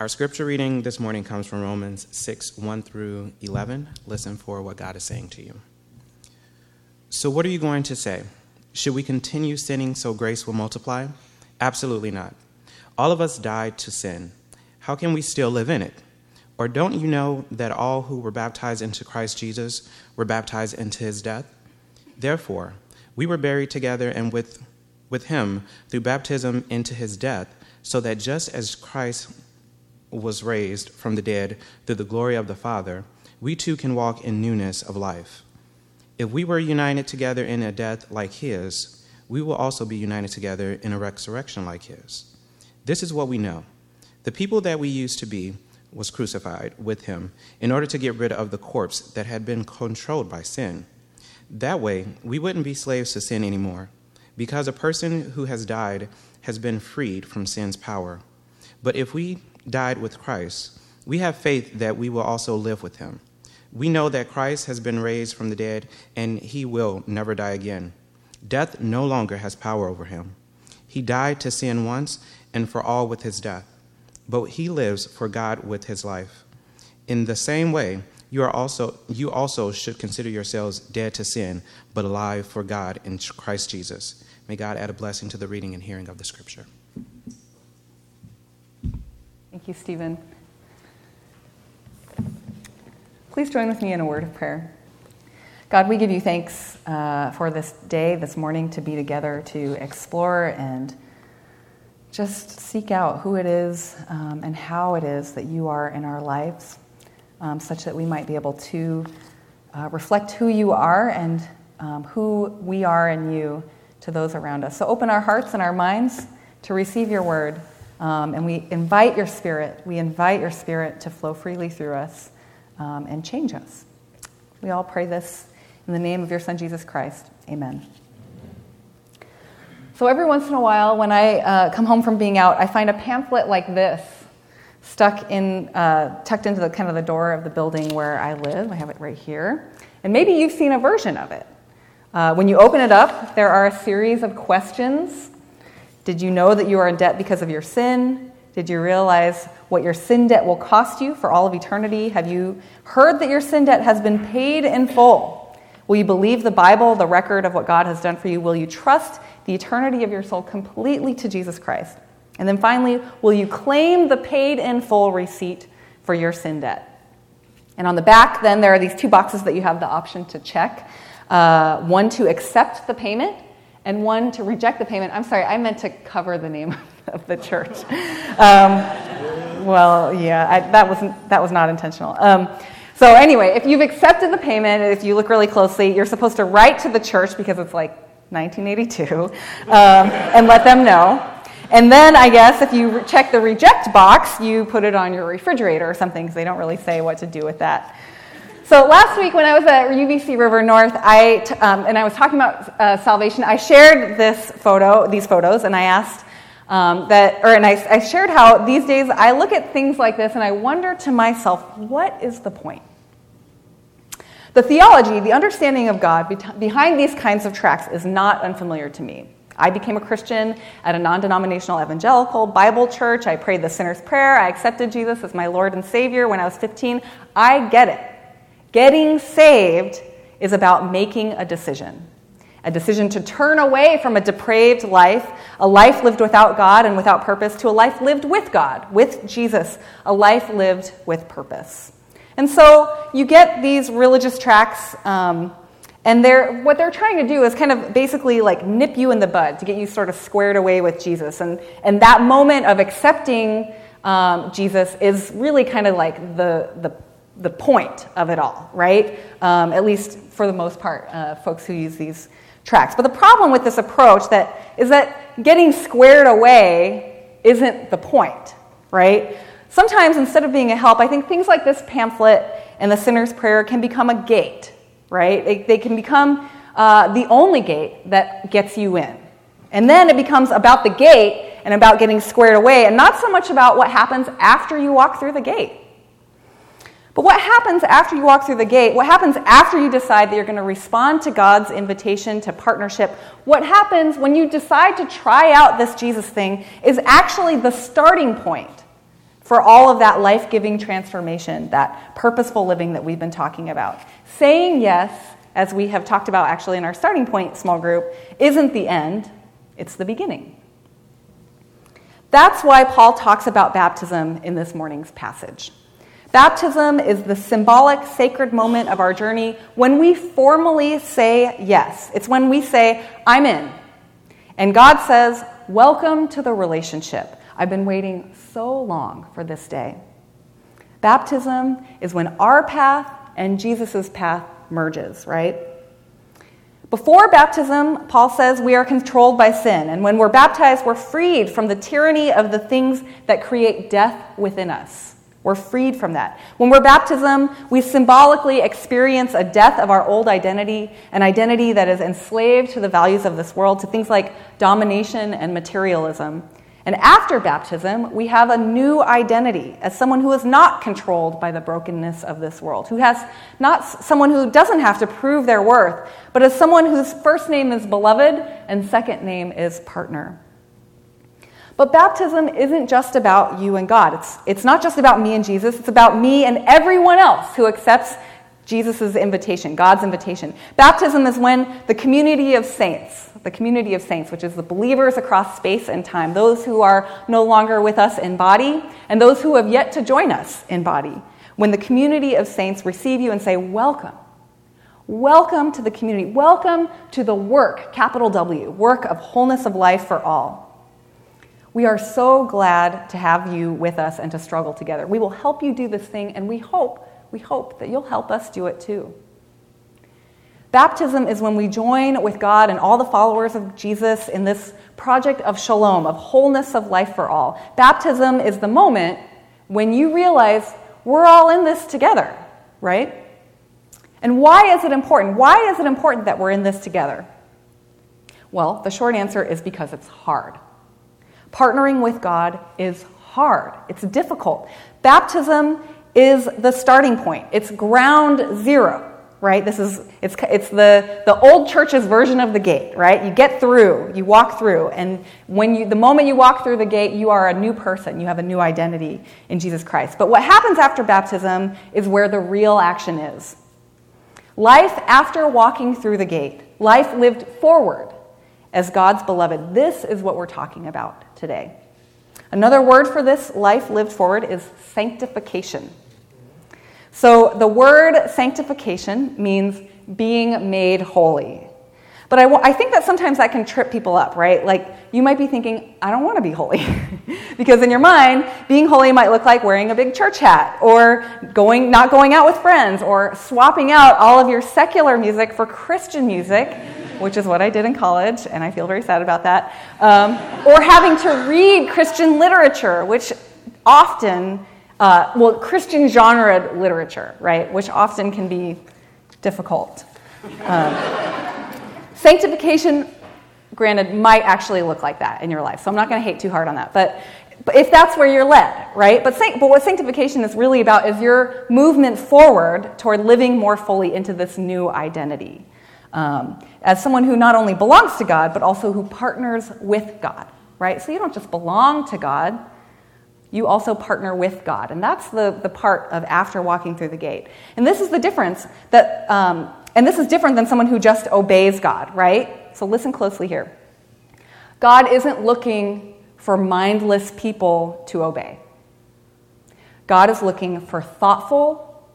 Our scripture reading this morning comes from Romans 6:1 through 11. Listen for what God is saying to you. So what are you going to say? Should we continue sinning so grace will multiply? Absolutely not. All of us died to sin. How can we still live in it? Or don't you know that all who were baptized into Christ Jesus were baptized into his death? Therefore, we were buried together and with him through baptism into his death, so that just as Christ was raised from the dead through the glory of the Father, we too can walk in newness of life. If we were united together in a death like his, we will also be united together in a resurrection like his. This is what we know. The people that we used to be was crucified with him in order to get rid of the corpse that had been controlled by sin. That way, we wouldn't be slaves to sin anymore, because a person who has died has been freed from sin's power. But if we died with Christ, we have faith that we will also live with him. We know that Christ has been raised from the dead, and he will never die again. Death no longer has power over him. He died to sin once and for all with his death, but he lives for God with his life. In the same way, you also should consider yourselves dead to sin, but alive for God in Christ Jesus. May God add a blessing to the reading and hearing of the scripture. Thank you, Stephen. Please join with me in a word of prayer. God, we give you thanks for this day, this morning, to be together, to explore and just seek out who it is and how it is that you are in our lives, such that we might be able to reflect who you are and who we are in you to those around us. So open our hearts and our minds to receive your word. And we invite your spirit to flow freely through us and change us. We all pray this in the name of your Son, Jesus Christ. Amen. So every once in a while, when I come home from being out, I find a pamphlet like this tucked into the kind of the door of the building where I live. I have it right here. And maybe you've seen a version of it. When you open it up, there are a series of questions. Did you know that you are in debt because of your sin? Did you realize what your sin debt will cost you for all of eternity? Have you heard that your sin debt has been paid in full? Will you believe the Bible, the record of what God has done for you? Will you trust the eternity of your soul completely to Jesus Christ? And then finally, will you claim the paid in full receipt for your sin debt? And on the back, then, there are these two boxes that you have the option to check. One to accept the payment, and one to reject the payment. I'm sorry, I meant to cover the name of the church. That was not intentional. So anyway, if you've accepted the payment, if you look really closely, you're supposed to write to the church, because it's like 1982, and let them know. And then I guess if you check the reject box, you put it on your refrigerator or something, because they don't really say what to do with that. So last week when I was at UBC River North, I was talking about salvation, I shared these photos, and I asked I shared how these days I look at things like this and I wonder to myself, what is the point? The theology, the understanding of God behind these kinds of tracts is not unfamiliar to me. I became a Christian at a non-denominational evangelical Bible church. I prayed the Sinner's Prayer. I accepted Jesus as my Lord and Savior when I was 15. I get it. Getting saved is about making a decision to turn away from a depraved life, a life lived without God and without purpose, to a life lived with God, with Jesus, a life lived with purpose. And so you get these religious tracts, and what they're trying to do is kind of basically like nip you in the bud to get you sort of squared away with Jesus. And that moment of accepting Jesus is really kind of like the point of it all, right? At least for the most part, folks who use these tracts. But the problem with this approach is that getting squared away isn't the point, right? Sometimes instead of being a help, I think things like this pamphlet and the Sinner's Prayer can become a gate, right? They can become the only gate that gets you in. And then it becomes about the gate and about getting squared away and not so much about what happens after you walk through the gate. But what happens after you walk through the gate? What happens after you decide that you're going to respond to God's invitation to partnership? What happens when you decide to try out this Jesus thing is actually the starting point for all of that life-giving transformation, that purposeful living that we've been talking about. Saying yes, as we have talked about actually in our starting point small group, isn't the end, it's the beginning. That's why Paul talks about baptism in this morning's passage. Baptism is the symbolic, sacred moment of our journey when we formally say yes. It's when we say, I'm in. And God says, welcome to the relationship. I've been waiting so long for this day. Baptism is when our path and Jesus' path merges, right? Before baptism, Paul says we are controlled by sin. And when we're baptized, we're freed from the tyranny of the things that create death within us. We're freed from that. When we're baptism, we symbolically experience a death of our old identity, an identity that is enslaved to the values of this world, to things like domination and materialism. And after baptism, we have a new identity as someone who is not controlled by the brokenness of this world, someone who doesn't have to prove their worth, but as someone whose first name is beloved and second name is partner. But baptism isn't just about you and God. It's not just about me and Jesus. It's about me and everyone else who accepts Jesus' invitation, God's invitation. Baptism is when the community of saints, which is the believers across space and time, those who are no longer with us in body and those who have yet to join us in body, when the community of saints receive you and say, welcome. Welcome to the community. Welcome to the work, capital W, work of wholeness of life for all. We are so glad to have you with us and to struggle together. We will help you do this thing, and we hope that you'll help us do it too. Baptism is when we join with God and all the followers of Jesus in this project of shalom, of wholeness of life for all. Baptism is the moment when you realize we're all in this together, right? And why is it important? Why is it important that we're in this together? Well, the short answer is because it's hard. Partnering with God is hard. It's difficult. Baptism is the starting point. It's ground zero, right? It's the old church's version of the gate, right? You get through, you walk through, and the moment you walk through the gate, you are a new person. You have a new identity in Jesus Christ. But what happens after baptism is where the real action is. Life after walking through the gate, life lived forward as God's beloved. This is what we're talking about today. Another word for this life lived forward is sanctification. So the word sanctification means being made holy. But I think that sometimes that can trip people up, right? Like, you might be thinking, I don't want to be holy. Because in your mind, being holy might look like wearing a big church hat, or not going out with friends, or swapping out all of your secular music for Christian music, which is what I did in college, and I feel very sad about that, or having to read Christian literature, which often, Christian genre literature, right, which often can be difficult. Sanctification, granted, might actually look like that in your life, so I'm not going to hate too hard on that, but if that's where you're led, right? But what sanctification is really about is your movement forward toward living more fully into this new identity. As someone who not only belongs to God, but also who partners with God, right? So you don't just belong to God, you also partner with God. And that's the part of after walking through the gate. And this is the difference and this is different than someone who just obeys God, right? So listen closely here. God isn't looking for mindless people to obey. God is looking for thoughtful,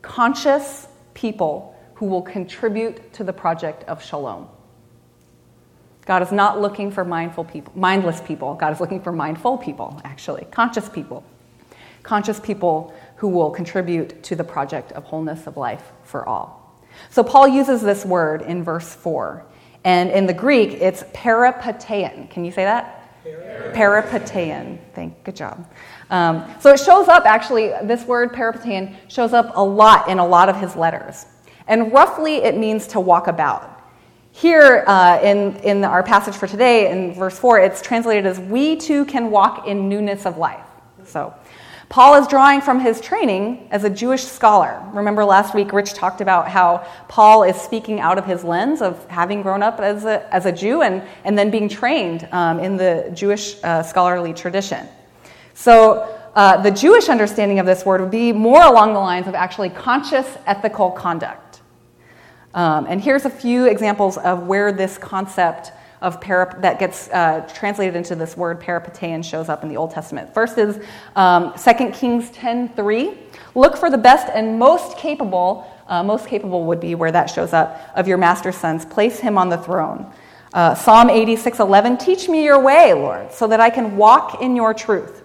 conscious people who will contribute to the project of shalom. God is not looking for mindless people. God is looking for mindful people, actually, conscious people. Conscious people who will contribute to the project of wholeness of life for all. So Paul uses this word in verse 4. And in the Greek, it's peripatein. Can you say that? Peripatein. Good job. So it shows up, actually, this word peripatein shows up a lot in a lot of his letters. And roughly, it means to walk about. Here, in our passage for today, in verse 4, it's translated as, we too can walk in newness of life. So Paul is drawing from his training as a Jewish scholar. Remember last week, Rich talked about how Paul is speaking out of his lens of having grown up as a Jew and then being trained in the Jewish scholarly tradition. So the Jewish understanding of this word would be more along the lines of actually conscious ethical conduct. And here's a few examples of where this concept of that gets translated into this word peripatein shows up in the Old Testament. First is 2 Kings 10:3. Look for the best and most capable. Most capable would be where that shows up, of your master's sons. Place him on the throne. Psalm 86:11. Teach me your way, Lord, so that I can walk in your truth.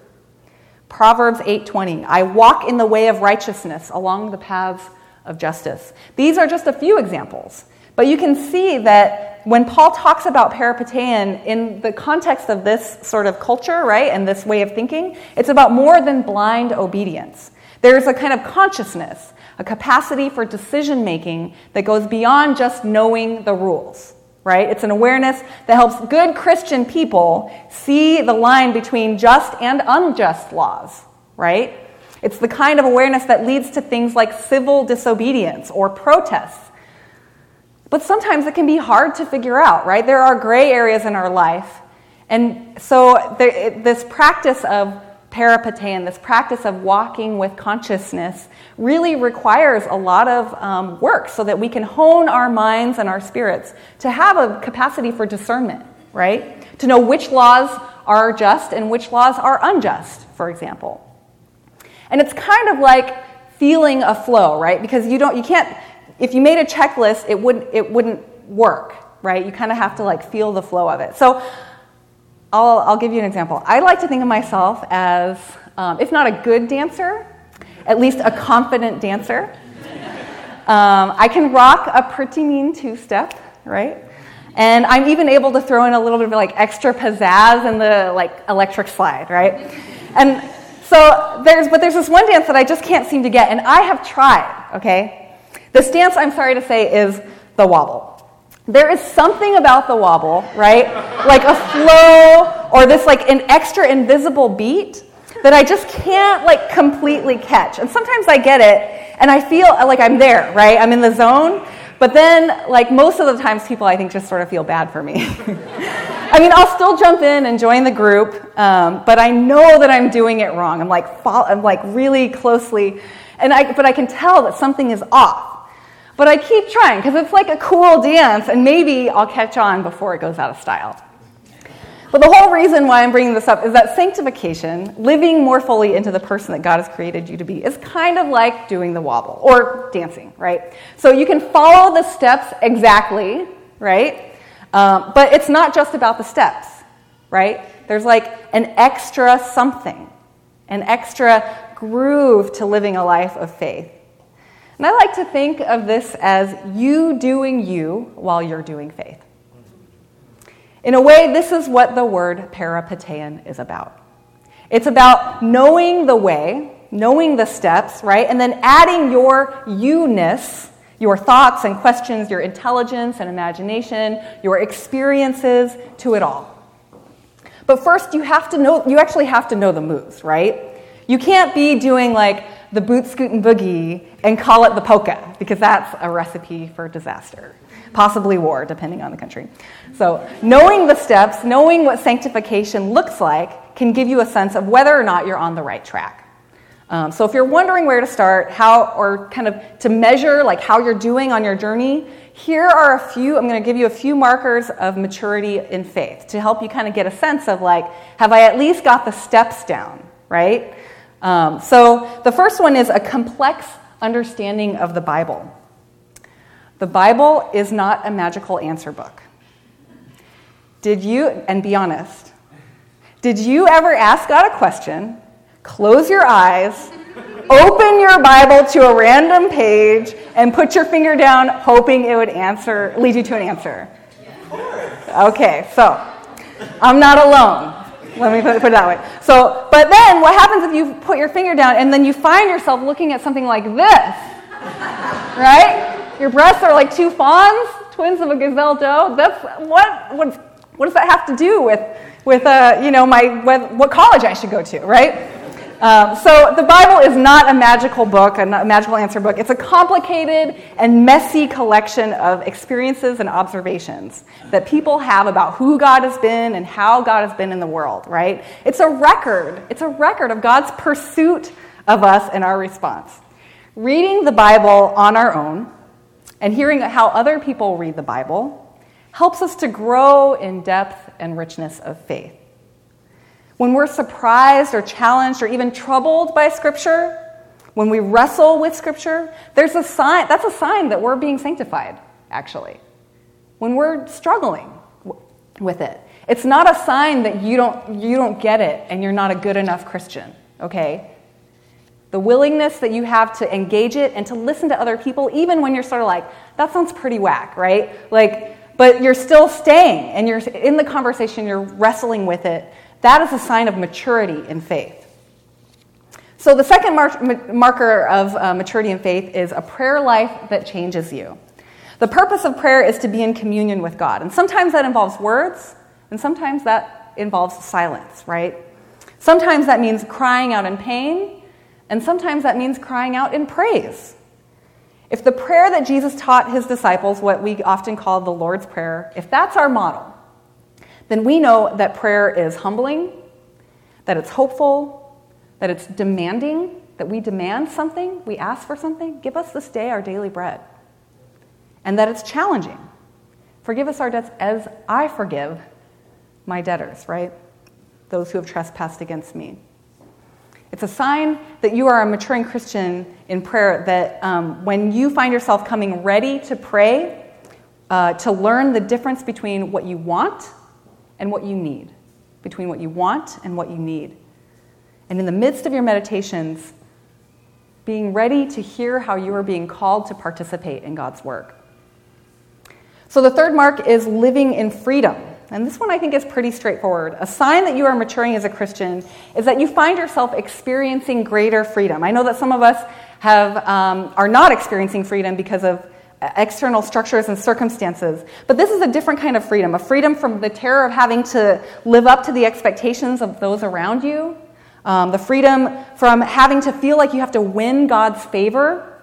Proverbs 8:20, I walk in the way of righteousness along the paths of justice. These are just a few examples, but you can see that when Paul talks about peripatein in the context of this sort of culture, right, and this way of thinking, it's about more than blind obedience. There's a kind of consciousness, a capacity for decision-making that goes beyond just knowing the rules. Right? It's an awareness that helps good Christian people see the line between just and unjust laws, right? It's the kind of awareness that leads to things like civil disobedience or protests. But sometimes it can be hard to figure out, right? There are gray areas in our life. And so this practice of peripatein, this practice of walking with consciousness, really requires a lot of work so that we can hone our minds and our spirits to have a capacity for discernment, right? To know which laws are just and which laws are unjust, for example. And it's kind of like feeling a flow, right? Because you can't, if you made a checklist, it wouldn't work, right? You kind of have to like feel the flow of it. So I'll give you an example. I like to think of myself as, if not a good dancer, at least a confident dancer. I can rock a pretty mean two-step, right? And I'm even able to throw in a little bit of like extra pizzazz in the like electric slide, right? And so there's this one dance that I just can't seem to get, and I have tried, okay? This dance, I'm sorry to say, is the wobble. There is something about the wobble, right? Like a flow or this like an extra invisible beat that I just can't like completely catch. And sometimes I get it and I feel like I'm there, right? I'm in the zone. But then like most of the times people I think just sort of feel bad for me. I mean, I'll still jump in and join the group, but I know that I'm doing it wrong. I'm like really closely, but I can tell that something is off. But I keep trying because it's like a cool dance, and maybe I'll catch on before it goes out of style. But the whole reason why I'm bringing this up is that sanctification, living more fully into the person that God has created you to be, is kind of like doing the wobble or dancing, right? So you can follow the steps exactly, right? But it's not just about the steps, right? There's like an extra something, an extra groove to living a life of faith. And I like to think of this as you doing you while you're doing faith. In a way, this is what the word peripatein is about. It's about knowing the way, knowing the steps, right? And then adding your you-ness, your thoughts and questions, your intelligence and imagination, your experiences to it all. But first, you actually have to know the moves, right? You can't be doing like the boot scoot and boogie and call it the polka, because that's a recipe for disaster, possibly war, depending on the country. So knowing the steps, knowing what sanctification looks like, can give you a sense of whether or not you're on the right track. So if you're wondering where to start, to measure like how you're doing on your journey, here are I'm going to give you a few markers of maturity in faith to help you kind of get a sense of like, have I at least got the steps down, right? So the first one is a complex understanding of the Bible. The Bible is not a magical answer book. Be honest, did you ever ask God a question, close your eyes, open your Bible to a random page, and put your finger down hoping it would lead you to an answer? Okay, so I'm not alone. Let me put it that way. So, but then what happens if you put your finger down and then you find yourself looking at something like this, right? Your breasts are like two fawns, twins of a gazelle doe. That's what does that have to do with what college I should go to, right? So the Bible is not a magical book, a magical answer book. It's a complicated and messy collection of experiences and observations that people have about who God has been and how God has been in the world, right? It's a record. It's a record of God's pursuit of us and our response. Reading the Bible on our own and hearing how other people read the Bible helps us to grow in depth and richness of faith. When we're surprised or challenged or even troubled by Scripture, when we wrestle with Scripture, there's a sign. That's a sign that we're being sanctified, actually, when we're struggling with it. It's not a sign that you don't get it and you're not a good enough Christian, okay? The willingness that you have to engage it and to listen to other people, even when you're sort of like, that sounds pretty whack, right? But you're still staying and you're in the conversation, you're wrestling with it. That is a sign of maturity in faith. So the second marker of maturity in faith is a prayer life that changes you. The purpose of prayer is to be in communion with God. And sometimes that involves words, and sometimes that involves silence, right? Sometimes that means crying out in pain, and sometimes that means crying out in praise. If the prayer that Jesus taught his disciples, what we often call the Lord's Prayer, if that's our model, then we know that prayer is humbling, that it's hopeful, that it's demanding, that we demand something, we ask for something, give us this day our daily bread, and that it's challenging. Forgive us our debts as I forgive my debtors, right? Those who have trespassed against me. It's a sign that you are a maturing Christian in prayer that when you find yourself coming ready to pray, to learn the difference between what you want and what you need, between what you want and what you need. And in the midst of your meditations, being ready to hear how you are being called to participate in God's work. So the third mark is living in freedom. And this one I think is pretty straightforward. A sign that you are maturing as a Christian is that you find yourself experiencing greater freedom. I know that some of us are not experiencing freedom because of external structures and circumstances. But this is a different kind of freedom, a freedom from the terror of having to live up to the expectations of those around you, the freedom from having to feel like you have to win God's favor,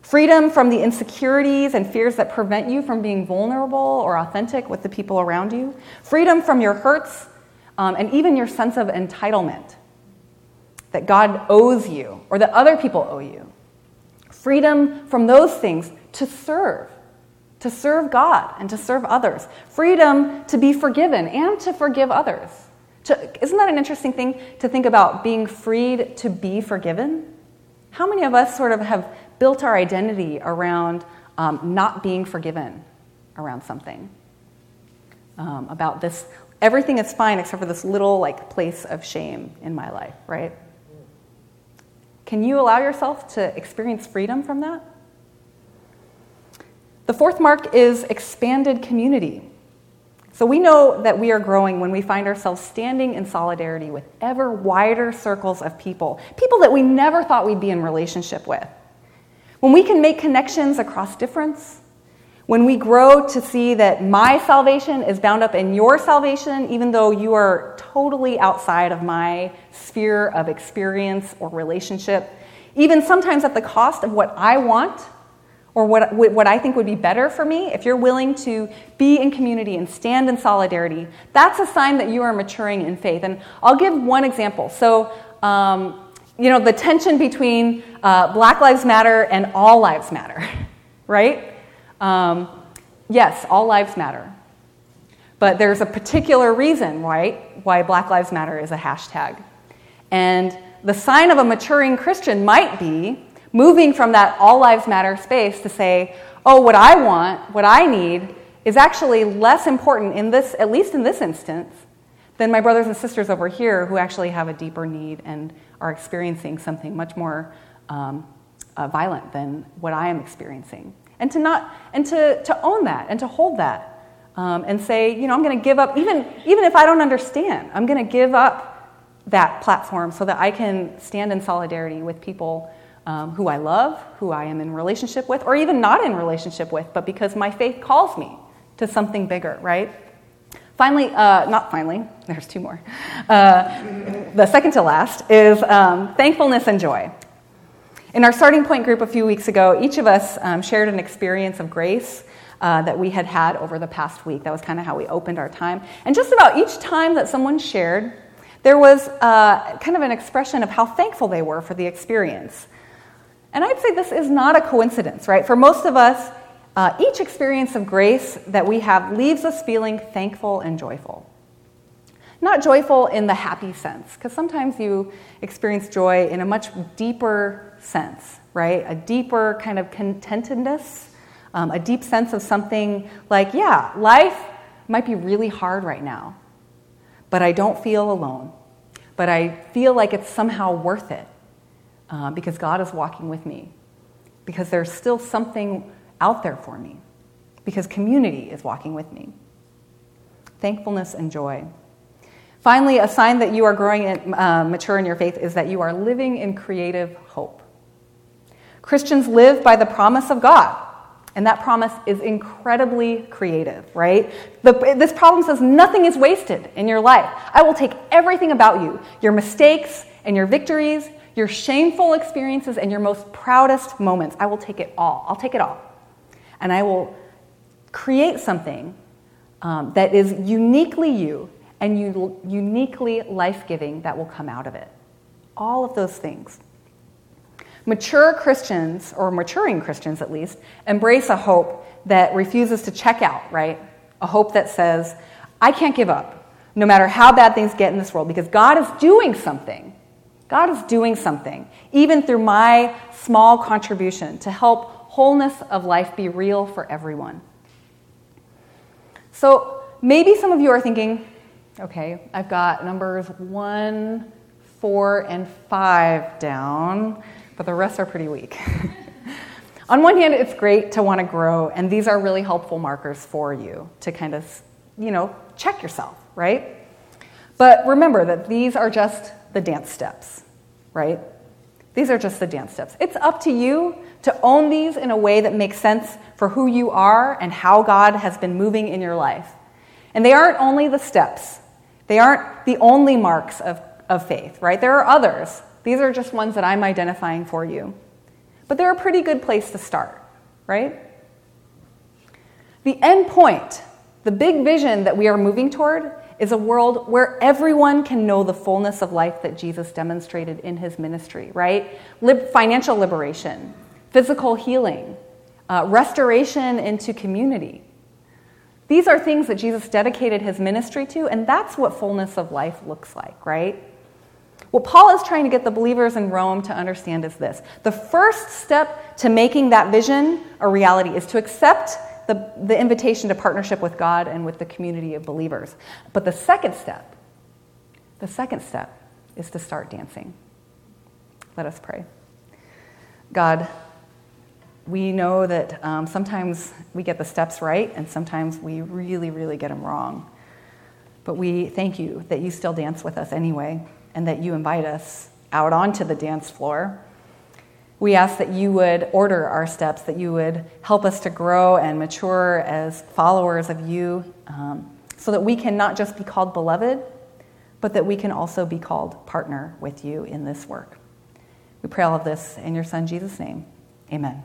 freedom from the insecurities and fears that prevent you from being vulnerable or authentic with the people around you, freedom from your hurts, and even your sense of entitlement that God owes you or that other people owe you, freedom from those things to serve God and to serve others. Freedom to be forgiven and to forgive others. Isn't that an interesting thing to think about, being freed to be forgiven? How many of us sort of have built our identity around not being forgiven around something? About this, everything is fine except for this little place of shame in my life, right? Can you allow yourself to experience freedom from that? The fourth mark is expanded community. So we know that we are growing when we find ourselves standing in solidarity with ever wider circles of people that we never thought we'd be in relationship with. When we can make connections across difference, when we grow to see that my salvation is bound up in your salvation, even though you are totally outside of my sphere of experience or relationship, even sometimes at the cost of what I want, or what I think would be better for me, if you're willing to be in community and stand in solidarity, that's a sign that you are maturing in faith. And I'll give one example. So, the tension between Black Lives Matter and All Lives Matter, right? Yes, all lives matter. But there's a particular reason, right, why Black Lives Matter is a hashtag. And the sign of a maturing Christian might be moving from that all lives matter space to say, oh, what I want, what I need, is actually less important in this, at least in this instance, than my brothers and sisters over here who actually have a deeper need and are experiencing something much more violent than what I am experiencing. And to own that and to hold that and say, I'm going to give up, even if I don't understand, I'm going to give up that platform so that I can stand in solidarity with people who I love, who I am in relationship with, or even not in relationship with, but because my faith calls me to something bigger, right? Finally, there's two more. the second to last, is thankfulness and joy. In our starting point group a few weeks ago, each of us shared an experience of grace that we had had over the past week. That was kind of how we opened our time. And just about each time that someone shared, there was kind of an expression of how thankful they were for the experience. And I'd say this is not a coincidence, right? For most of us, each experience of grace that we have leaves us feeling thankful and joyful. Not joyful in the happy sense, because sometimes you experience joy in a much deeper sense, right? A deeper kind of contentedness, a deep sense of something like, yeah, life might be really hard right now, but I don't feel alone, but I feel like it's somehow worth it because God is walking with me, because there's still something out there for me, because community is walking with me. Thankfulness and joy. Finally, a sign that you are growing and mature in your faith is that you are living in creative hope. Christians live by the promise of God, and that promise is incredibly creative, right? This problem says nothing is wasted in your life. I will take everything about you, your mistakes and your victories, your shameful experiences and your most proudest moments. I will take it all. I'll take it all. And I will create something that is uniquely you and uniquely life-giving that will come out of it. All of those things. Mature Christians, or maturing Christians at least, embrace a hope that refuses to check out, right? A hope that says, I can't give up, no matter how bad things get in this world, because God is doing something. God is doing something, even through my small contribution, to help wholeness of life be real for everyone. So maybe some of you are thinking, okay, I've got numbers 1, 4, and 5 down, but the rest are pretty weak. On one hand, it's great to want to grow, and these are really helpful markers for you to kind of, check yourself, right? But remember that these are just the dance steps, right? These are just the dance steps. It's up to you to own these in a way that makes sense for who you are and how God has been moving in your life. And they aren't only the steps. They aren't the only marks of faith, right? There are others. These are just ones that I'm identifying for you. But they're a pretty good place to start, right? The end point, the big vision that we are moving toward, is a world where everyone can know the fullness of life that Jesus demonstrated in his ministry, right? Financial liberation, physical healing, restoration into community. These are things that Jesus dedicated his ministry to, and that's what fullness of life looks like, right? What Paul is trying to get the believers in Rome to understand is this. The first step to making that vision a reality is to accept the invitation to partnership with God and with the community of believers. But the second step is to start dancing. Let us pray. God, we know that sometimes we get the steps right, and sometimes we really, really get them wrong. But we thank you that you still dance with us anyway, and that you invite us out onto the dance floor. We ask that you would order our steps, that you would help us to grow and mature as followers of you, so that we can not just be called beloved, but that we can also be called partner with you in this work. We pray all of this in your Son, Jesus' name. Amen.